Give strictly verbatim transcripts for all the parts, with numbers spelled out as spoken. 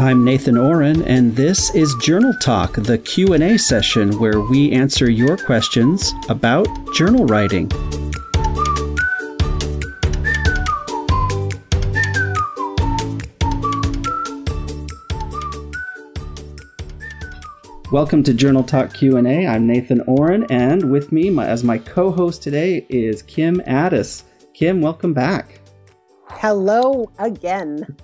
I'm Nathan Oren, and this is Journal Talk, the Q and A session where we answer your questions about journal writing. Welcome to Journal Talk Q and A. I'm Nathan Oren, and with me my, as my co-host today is Kim Ades. Kim, welcome back. Hello again.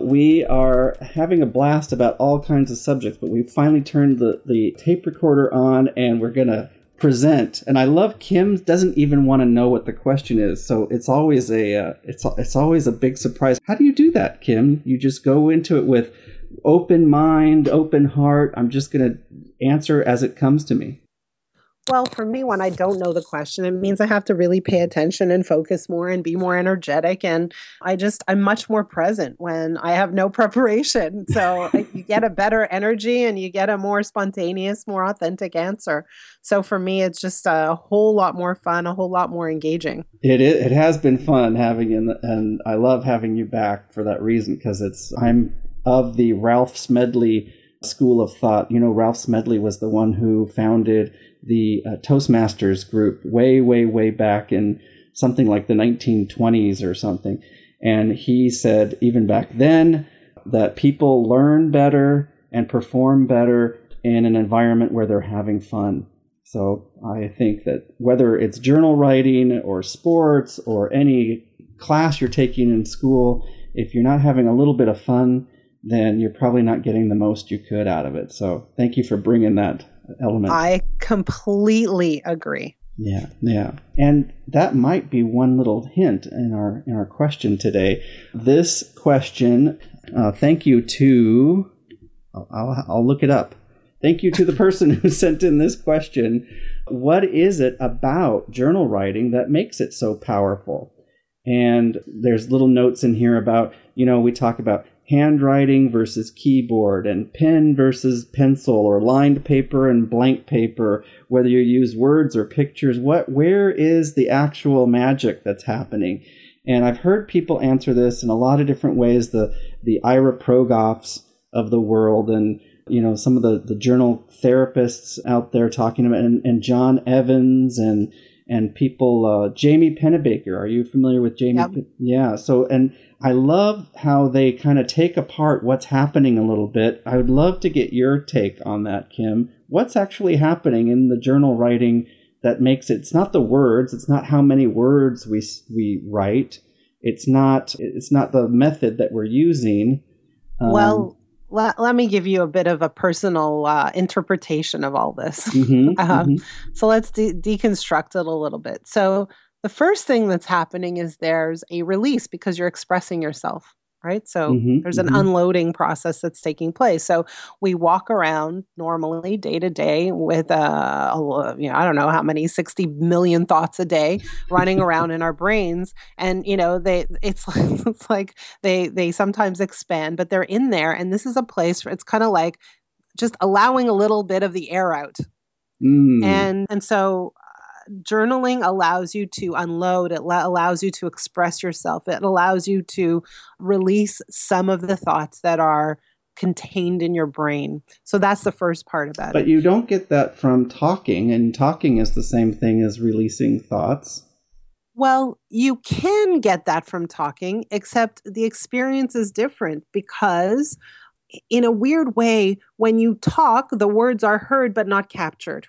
We are having a blast about all kinds of subjects, but we finally turned the, the tape recorder on and we're going to present. And I love Kim doesn't even want to know what the question is, so it's always a uh, it's it's always a big surprise. How do you do that, Kim? You just go into it with open mind, open heart. I'm just going to answer as it comes to me. Well, for me, when I don't know the question, it means I have to really pay attention and focus more and be more energetic. And I just, I'm much more present when I have no preparation. So you get a better energy and you get a more spontaneous, more authentic answer. So for me, it's just a whole lot more fun, a whole lot more engaging. It is, it has been fun having you, and I love having you back for that reason, because it's, I'm of the Ralph Smedley school of thought. You know, Ralph Smedley was the one who founded the uh, Toastmasters group way, way, way back in something like the nineteen twenties or something. And he said, even back then, that people learn better and perform better in an environment where they're having fun. So I think that whether it's journal writing or sports or any class you're taking in school, if you're not having a little bit of fun, then you're probably not getting the most you could out of it. So thank you for bringing that element. I completely agree. Yeah, yeah. And that might be one little hint in our in our question today. This question, uh, thank you to, I'll, I'll look it up. Thank you to the person who sent in this question. What is it about journal writing that makes it so powerful? And there's little notes in here about, you know, we talk about handwriting versus keyboard and pen versus pencil or lined paper and blank paper, whether you use words or pictures. What, where is the actual magic that's happening? And I've heard people answer this in a lot of different ways, the, the Ira Progoffs of the world and, you know, some of the, the journal therapists out there talking about, and, and John Evans and and people, uh, Jamie Pennebaker. Are you familiar with Jamie? Yep. Yeah. So, and I love how they kind of take apart what's happening a little bit. I would love to get your take on that, Kim. What's actually happening in the journal writing that makes it? It's not the words. It's not how many words we we write. It's not. It's not the method that we're using. Um, well. Let, let me give you a bit of a personal uh, interpretation of all this. Mm-hmm, um, mm-hmm. So let's de- deconstruct it a little bit. So the first thing that's happening is there's a release because you're expressing yourself, right? So mm-hmm, there's an mm-hmm. unloading process that's taking place. So we walk around normally day to day with, uh, a, you know, I don't know how many, sixty million thoughts a day running around in our brains. And, you know, they, it's like, it's like they, they sometimes expand, but they're in there. And this is a place where it's kind of like just allowing a little bit of the air out. Mm. And, and so journaling allows you to unload. It la- allows you to express yourself. It allows you to release some of the thoughts that are contained in your brain. So that's the first part about it. But you don't get that from talking, and talking is the same thing as releasing thoughts. Well, you can get that from talking, except the experience is different because in a weird way, when you talk, the words are heard but not captured.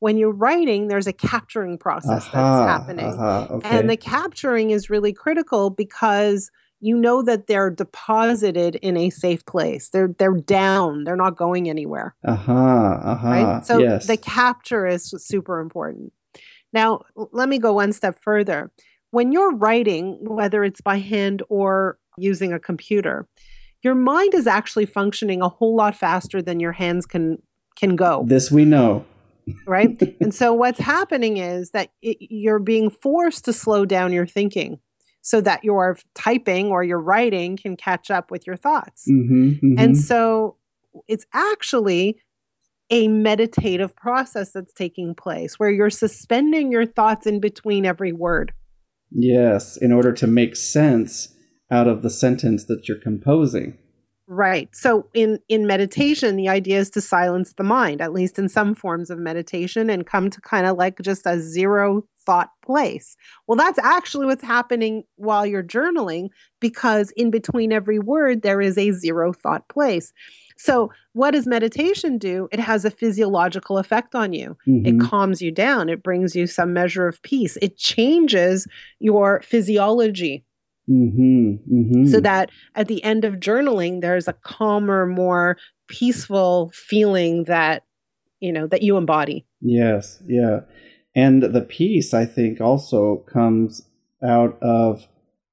When you're writing, there's a capturing process aha, that's happening. Aha, okay. And the capturing is really critical because you know that they're deposited in a safe place. They're they're down. They're not going anywhere. Aha, aha, right? So yes. The capture is super important. Now, let me go one step further. When you're writing, whether it's by hand or using a computer, your mind is actually functioning a whole lot faster than your hands can can go. This we know. Right? And so what's happening is that it, you're being forced to slow down your thinking so that your typing or your writing can catch up with your thoughts. Mm-hmm, mm-hmm. And so it's actually a meditative process that's taking place where you're suspending your thoughts in between every word. Yes, in order to make sense out of the sentence that you're composing. Right. So in, in meditation, the idea is to silence the mind, at least in some forms of meditation, and come to kind of like just a zero thought place. Well, that's actually what's happening while you're journaling, because in between every word, there is a zero thought place. So what does meditation do? It has a physiological effect on you. Mm-hmm. It calms you down. It brings you some measure of peace. It changes your physiology. Mm-hmm, mm-hmm. So that at the end of journaling, there's a calmer, more peaceful feeling that, you know, that you embody. Yes. Yeah. And the peace, I think, also comes out of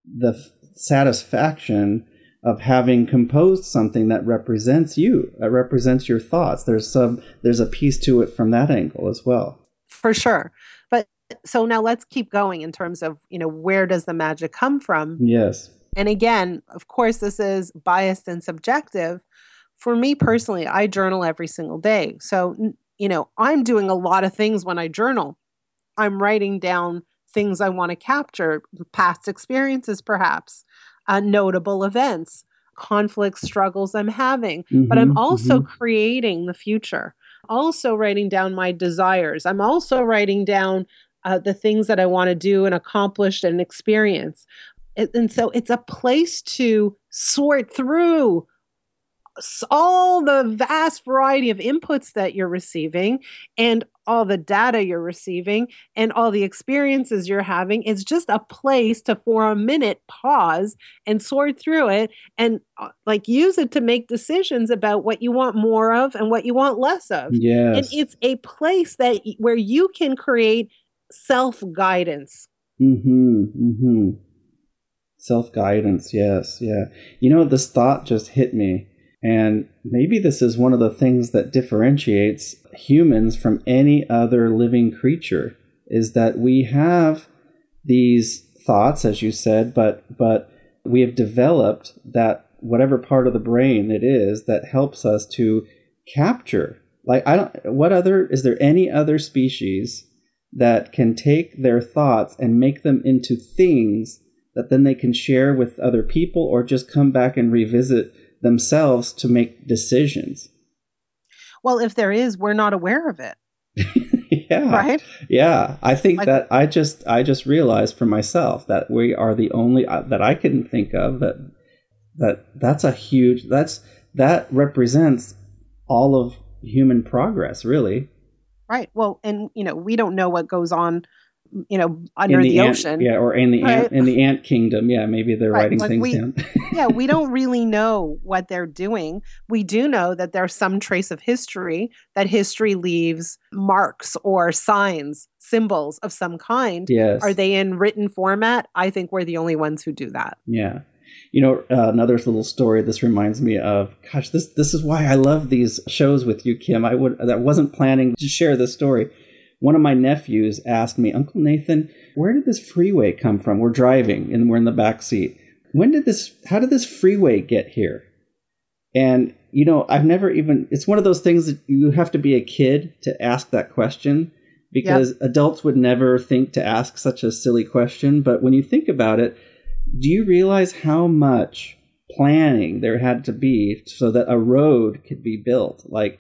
the f- satisfaction of having composed something that represents you, that represents your thoughts. There's some, there's a piece to it from that angle as well. For sure. But so now let's keep going in terms of, you know, where does the magic come from? Yes. And again, of course, this is biased and subjective. For me personally, I journal every single day. So, you know, I'm doing a lot of things when I journal. I'm writing down things I want to capture, past experiences, perhaps, uh, notable events, conflicts, struggles I'm having, mm-hmm, but I'm also mm-hmm. creating the future, also writing down my desires. I'm also writing down Uh, the things that I want to do and accomplish and experience. And, and so it's a place to sort through all the vast variety of inputs that you're receiving and all the data you're receiving and all the experiences you're having. It's just a place to, for a minute, pause and sort through it and uh, like use it to make decisions about what you want more of and what you want less of. Yes. And it's a place that where you can create self-guidance. Mm-hmm, mm-hmm. Self-guidance, yes, yeah. You know, this thought just hit me, and maybe this is one of the things that differentiates humans from any other living creature, is that we have these thoughts, as you said, but but we have developed that whatever part of the brain it is that helps us to capture. Like, I don't, what other, is there any other species that can take their thoughts and make them into things that then they can share with other people or just come back and revisit themselves to make decisions? Well, if there is, we're not aware of it. Yeah. Right? Yeah. I think like, that I just I just realized for myself that we are the only uh, that I can think of that that that's a huge that's that represents all of human progress, really. Right. Well, and, you know, we don't know what goes on, you know, under the, the ant, ocean. Yeah. Or in the, right? ant, in the ant kingdom. Yeah. Maybe they're right. writing like things we, down. Yeah. We don't really know what they're doing. We do know that there's some trace of history, that history leaves marks or signs, symbols of some kind. Yes. Are they in written format? I think we're the only ones who do that. Yeah. You know, uh, another little story this reminds me of, gosh, this this is why I love these shows with you, Kim. I would I wasn't planning to share this story. One of my nephews asked me, Uncle Nathan, where did this freeway come from? We're driving and we're in the back seat. When did this, how did this freeway get here? And, you know, I've never even, it's one of those things that you have to be a kid to ask that question, because yep. adults would never think to ask such a silly question. But when you think about it, do you realize how much planning there had to be so that a road could be built? Like,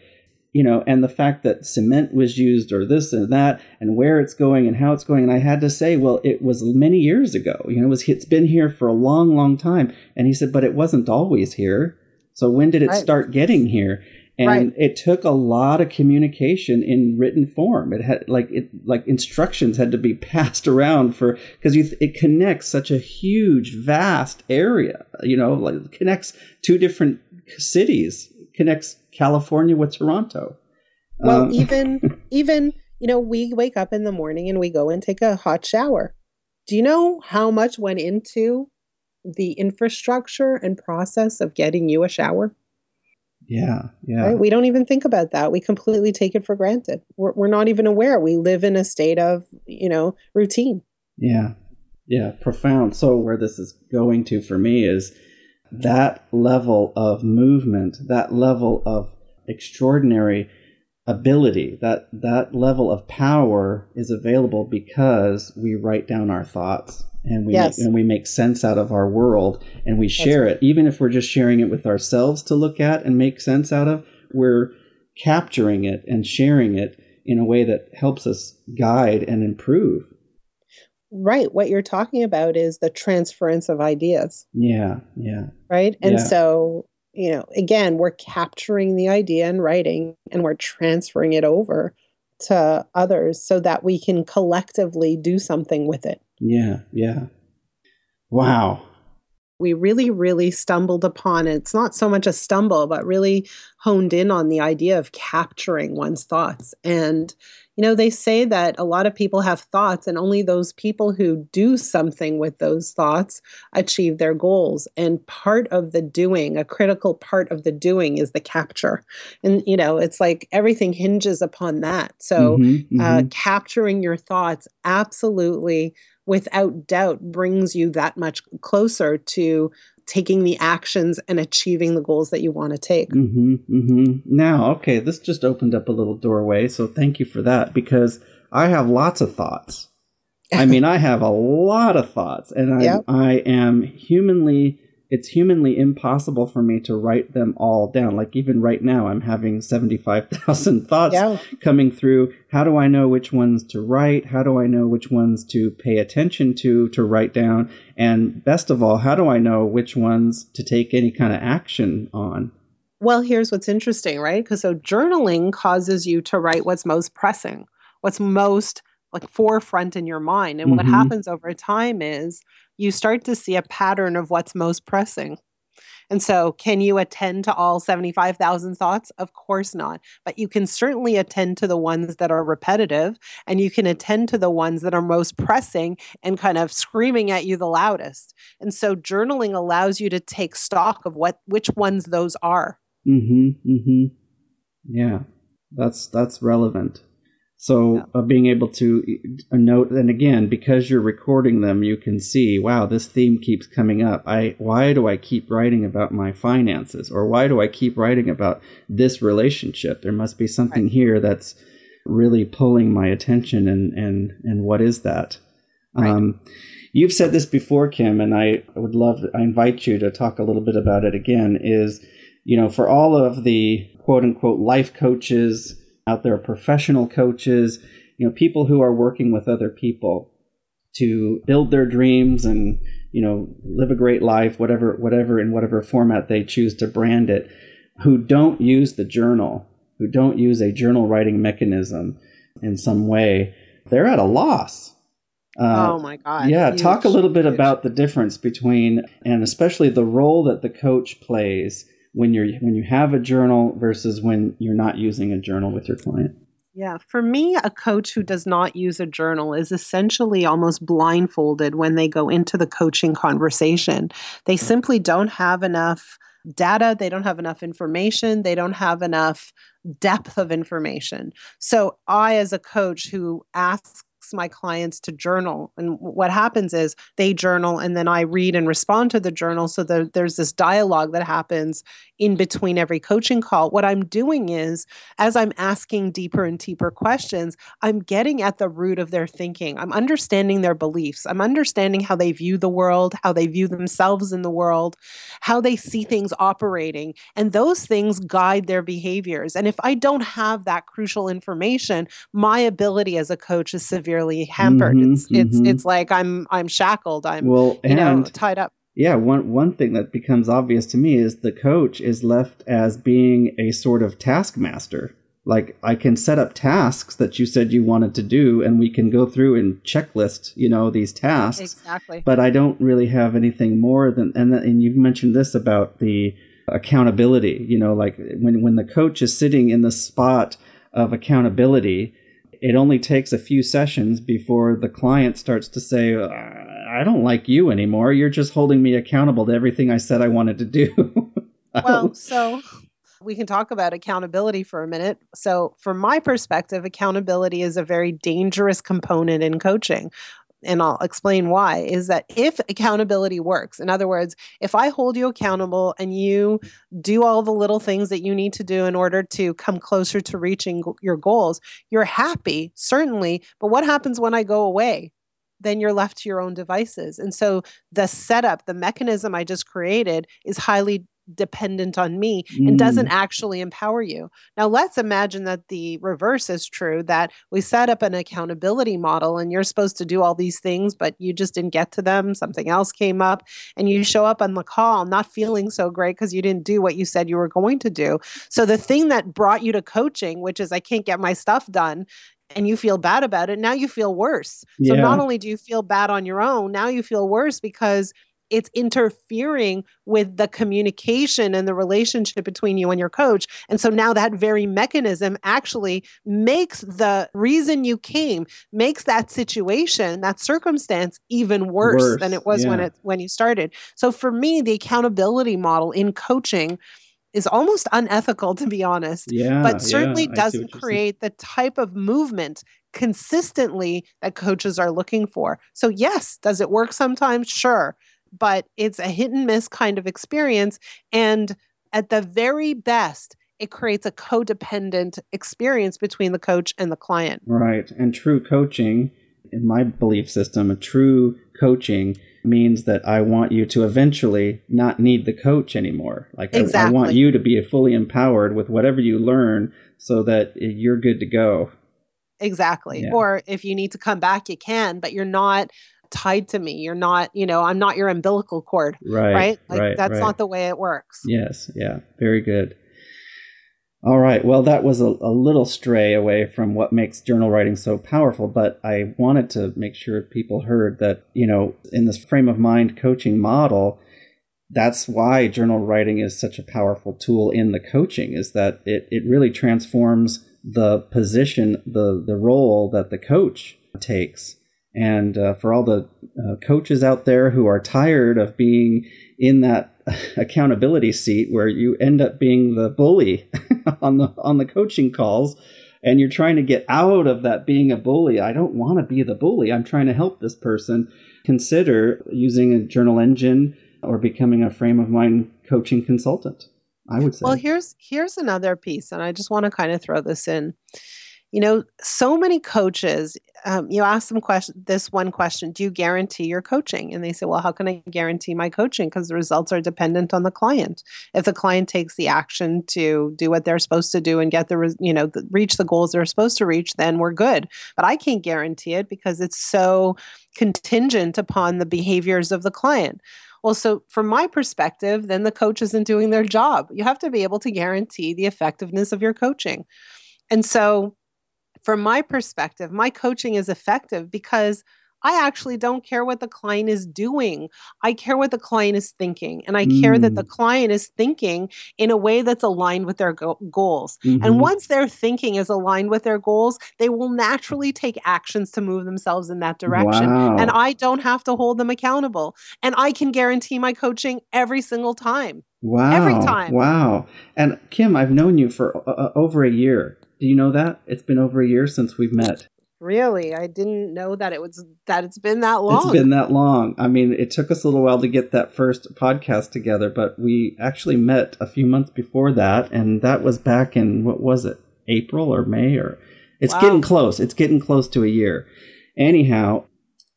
you know, and the fact that cement was used or this and that and where it's going and how it's going. And I had to say, well, it was many years ago. You know, it was, it's been here for a long, long time. And he said, but it wasn't always here. So when did it right. start getting here? And right. it took a lot of communication in written form. It had like it like instructions had to be passed around for, because you th- it connects such a huge, vast area. You know, like connects two different cities, connects California with Toronto. Well, um, even even you know, we wake up in the morning and we go and take a hot shower. Do you know how much went into the infrastructure and process of getting you a shower? Yeah, yeah. Right? We don't even think about that. We completely take it for granted. We're, we're not even aware. We live in a state of, you know, routine. Yeah, yeah, profound. So where this is going to for me is that level of movement, that level of extraordinary ability, that that level of power is available because we write down our thoughts and we yes. and we make sense out of our world, and we share right. it, even if we're just sharing it with ourselves to look at and make sense out of. We're capturing it and sharing it in a way that helps us guide and improve. Right. What you're talking about is the transference of ideas. Yeah. Yeah. Right. And yeah. so, you know, again, we're capturing the idea in writing and we're transferring it over to others so that we can collectively do something with it. Yeah. Yeah. Wow. We really, really stumbled upon it. It's not so much a stumble, but really honed in on the idea of capturing one's thoughts. And, you know, they say that a lot of people have thoughts, and only those people who do something with those thoughts achieve their goals. And part of the doing, a critical part of the doing, is the capture. And, you know, it's like everything hinges upon that. So mm-hmm, mm-hmm. Uh, capturing your thoughts absolutely, without doubt, brings you that much closer to taking the actions and achieving the goals that you want to take. Mm-hmm, mm-hmm. Now, okay, this just opened up a little doorway. So thank you for that, because I have lots of thoughts. I mean, I have a lot of thoughts, and I, yep. I am humanly, it's humanly impossible for me to write them all down. Like even right now, I'm having seventy-five thousand thoughts yeah. coming through. How do I know which ones to write? How do I know which ones to pay attention to, to write down? And best of all, how do I know which ones to take any kind of action on? Well, here's what's interesting, right? Because so journaling causes you to write what's most pressing, what's most like forefront in your mind. And mm-hmm. what happens over time is you start to see a pattern of what's most pressing. And so can you attend to all seventy-five thousand thoughts? Of course not. But you can certainly attend to the ones that are repetitive, and you can attend to the ones that are most pressing and kind of screaming at you the loudest. And so journaling allows you to take stock of what which ones those are. Mm-hmm. Mm-hmm. Yeah, that's that's relevant. So uh, being able to note, and again, because you're recording them, you can see, wow, this theme keeps coming up. I why do I keep writing about my finances, or why do I keep writing about this relationship? There must be something right. here that's really pulling my attention, and and and what is that? Right. Um, you've said this before, Kim, and I would love, I invite you to talk a little bit about it again. Is, you know, for all of the quote unquote life coaches out there, professional coaches, you know, people who are working with other people to build their dreams and, you know, live a great life, whatever, whatever, in whatever format they choose to brand it, who don't use the journal, who don't use a journal writing mechanism in some way, they're at a loss. Uh, oh my God. Yeah. Huge, talk a little bit huge. about the difference between, and especially the role that the coach plays when you're when you have a journal versus when you're not using a journal with your client. Yeah, for me, a coach who does not use a journal is essentially almost blindfolded when they go into the coaching conversation. They simply don't have enough data, they don't have enough information, they don't have enough depth of information. So I, as a coach who asks my clients to journal, and what happens is they journal and then I read and respond to the journal, so that there's this dialogue that happens in between every coaching call. What I'm doing is, as I'm asking deeper and deeper questions, I'm getting at the root of their thinking. I'm understanding their beliefs. I'm understanding how they view the world, how they view themselves in the world, how they see things operating, and those things guide their behaviors. And if I don't have that crucial information, my ability as a coach is severely hampered. Mm-hmm, it's it's mm-hmm. it's like I'm I'm shackled. I'm well, you know, and, tied up. Yeah, one one thing that becomes obvious to me is the coach is left as being a sort of taskmaster. Like, I can set up tasks that you said you wanted to do, and we can go through and checklist, you know, these tasks. Exactly. But I don't really have anything more than and and you've mentioned this about the accountability. You know, like when when the coach is sitting in the spot of accountability, it only takes a few sessions before the client starts to say, I don't like you anymore. You're just holding me accountable to everything I said I wanted to do. Well, so we can talk about accountability for a minute. So from my perspective, accountability is a very dangerous component in coaching. and I'll explain why, is that if accountability works, in other words, if I hold you accountable and you do all the little things that you need to do in order to come closer to reaching your goals, you're happy, certainly. But what happens when I go away? Then you're left to your own devices. And so the setup, the mechanism I just created is highly dependent on me and doesn't actually empower you. Now, let's imagine that the reverse is true, that we set up an accountability model and you're supposed to do all these things, but you just didn't get to them. Something else came up and you show up on the call not feeling so great because you didn't do what you said you were going to do. So the thing that brought you to coaching, which is I can't get my stuff done, and you feel bad about it, now you feel worse. So yeah. Not only do you feel bad on your own, now you feel worse because it's interfering with the communication and the relationship between you and your coach. And so now that very mechanism actually makes the reason you came, makes that situation, that circumstance even worse, worse. than it was yeah. when it when you started. So for me, the accountability model in coaching is almost unethical, to be honest, yeah, but certainly yeah, doesn't create the type of movement consistently that coaches are looking for. So yes, does it work sometimes? Sure. But it's a hit and miss kind of experience. And at the very best, it creates a codependent experience between the coach and the client. Right. And true coaching, in my belief system, a true coaching means that I want you to eventually not need the coach anymore. Like exactly. I, I want you to be fully empowered with whatever you learn so that you're good to go. Exactly. Yeah. Or if you need to come back, you can, but you're not tied to me. You're not, you know, I'm not your umbilical cord, right? right? Like right, that's right. Not the way it works. Yes. Yeah. Very good. All right. Well, that was a, a little stray away from what makes journal writing so powerful, but I wanted to make sure people heard that, you know, in this frame of mind coaching model, that's why journal writing is such a powerful tool in the coaching, is that it, it really transforms the position, the, the role that the coach takes. And uh, for all the uh, coaches out there who are tired of being in that accountability seat where you end up being the bully on the on the coaching calls, and you're trying to get out of that being a bully. I don't want to be the bully. I'm trying to help this person. Consider using a journal engine or becoming a frame of mind coaching consultant, I would say. Well, here's here's another piece, and I just want to kind of throw this in. You know, so many coaches, um, you ask them question, this one question, do you guarantee your coaching? And they say, well, how can I guarantee my coaching? Because the results are dependent on the client. If the client takes the action to do what they're supposed to do and get the, re- you know, the, reach the goals they're supposed to reach, then we're good. But I can't guarantee it because it's so contingent upon the behaviors of the client. Well, so from my perspective, then the coach isn't doing their job. You have to be able to guarantee the effectiveness of your coaching. And so from my perspective, my coaching is effective because I actually don't care what the client is doing. I care what the client is thinking. And I mm. care that the client is thinking in a way that's aligned with their go- goals. Mm-hmm. And once their thinking is aligned with their goals, they will naturally take actions to move themselves in that direction. Wow. And I don't have to hold them accountable. And I can guarantee my coaching every single time. Wow. Every time. Wow. And Kim, I've known you for uh, over a year. Do you know that? It's been over a year since we've met. Really? I didn't know that it was that it's been that long. It's been that long. I mean, it took us a little while to get that first podcast together, but we actually met a few months before that, and that was back in what was it? April or May or it's wow. getting close. It's getting close to a year. Anyhow,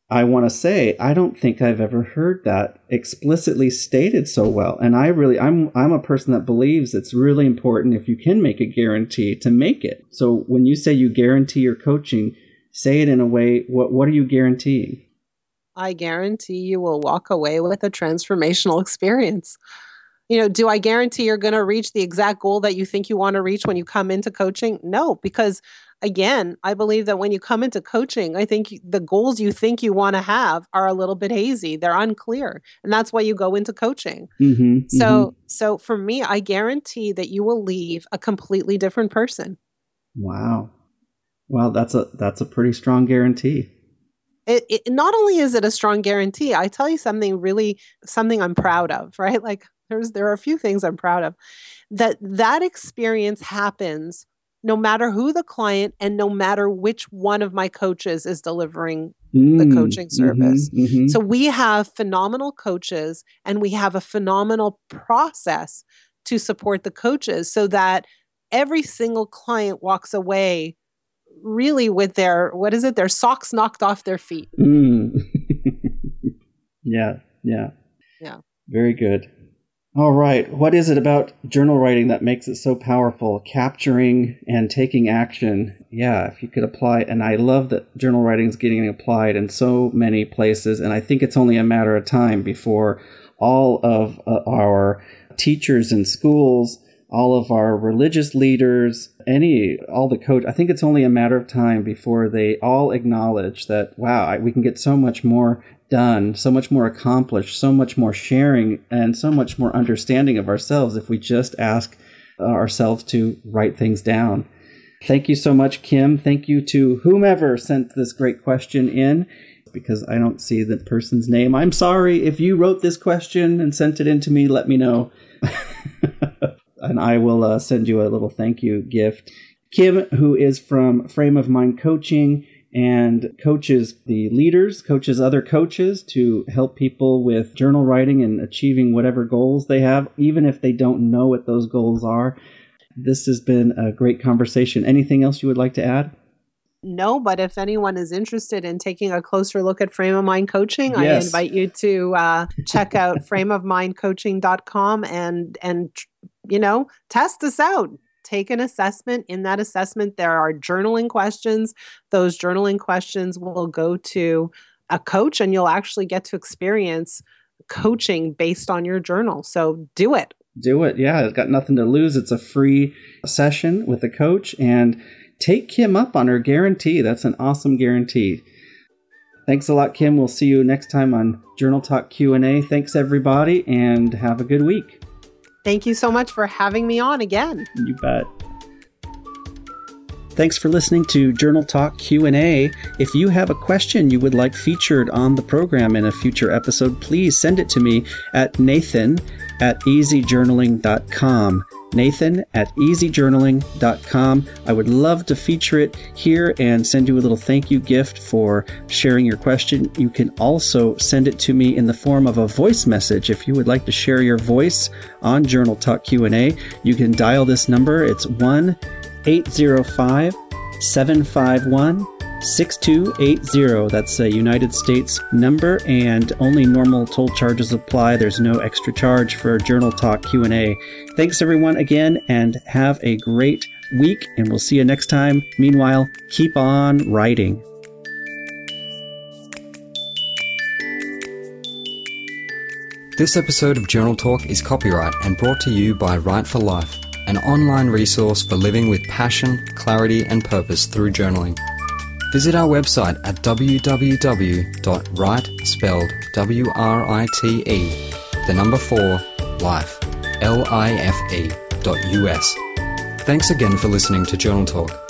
I want to say I don't think I've ever heard that explicitly stated so well. And I really, I'm I'm a person that believes it's really important if you can make a guarantee to make it. So when you say you guarantee your coaching, say it in a way, what what are you guaranteeing? I guarantee you will walk away with a transformational experience. You know, do I guarantee you're going to reach the exact goal that you think you want to reach when you come into coaching? No, because again, I believe that when you come into coaching, I think the goals you think you want to have are a little bit hazy. They're unclear. And that's why you go into coaching. Mm-hmm, so mm-hmm. so for me, I guarantee that you will leave a completely different person. Wow. Well, that's a that's a pretty strong guarantee. It, it not only is it a strong guarantee, I tell you something really, something I'm proud of, right? Like there's there are a few things I'm proud of. That that experience happens no matter who the client and no matter which one of my coaches is delivering mm, the coaching service. Mm-hmm, mm-hmm. So we have phenomenal coaches and we have a phenomenal process to support the coaches so that every single client walks away really with their, what is it? Their socks knocked off their feet. Mm. Yeah. Yeah. Yeah. Very good. All right. What is it about journal writing that makes it so powerful? Capturing and taking action. Yeah. If you could apply, and I love that journal writing is getting applied in so many places. And I think it's only a matter of time before all of uh, our teachers in schools, all of our religious leaders, any, all the coach, I think it's only a matter of time before they all acknowledge that, wow, I, we can get so much more done, so much more accomplished, so much more sharing, and so much more understanding of ourselves if we just ask uh, ourselves to write things down. Thank you so much, Kim. Thank you to whomever sent this great question in, because I don't see the person's name. I'm sorry. If you wrote this question and sent it in to me, let me know. And I will uh, send you a little thank you gift. Kim, who is from Frame of Mind Coaching and coaches the leaders, coaches other coaches to help people with journal writing and achieving whatever goals they have, even if they don't know what those goals are. This has been a great conversation. Anything else you would like to add? No, but if anyone is interested in taking a closer look at Frame of Mind Coaching, yes. I invite you to uh, check out frame of mind coaching dot com and, and, you know, test us out. Take an assessment. In that assessment, there are journaling questions. Those journaling questions will go to a coach and you'll actually get to experience coaching based on your journal. So do it. Do it. Yeah, it's got nothing to lose. It's a free session with a coach, and take Kim up on her guarantee. That's an awesome guarantee. Thanks a lot, Kim. We'll see you next time on Journal Talk Q and A. Thanks, everybody, and have a good week. Thank you so much for having me on again. You bet. Thanks for listening to Journal Talk Q and A. If you have a question you would like featured on the program in a future episode, please send it to me at nathan at easy journaling dot com. nathan at easy journaling dot com. I would love to feature it here and send you a little thank you gift for sharing your question. You can also send it to me in the form of a voice message. If you would like to share your voice on Journal Talk Q and A, you can dial this number. It's one eight zero five seven five one six two eight zero. That's a United States number, and only normal toll charges apply. There's no extra charge for Journal Talk Q and A. Thanks everyone again, and have a great week, and we'll see you next time. Meanwhile, keep on writing. This episode of Journal Talk is copyright and brought to you by Write for Life, an online resource for living with passion, clarity, and purpose through journaling. Visit our website at w w w dot write, spelled W R I T E, the number four, life, L I F E, dot U S. Thanks again for listening to Journal Talk.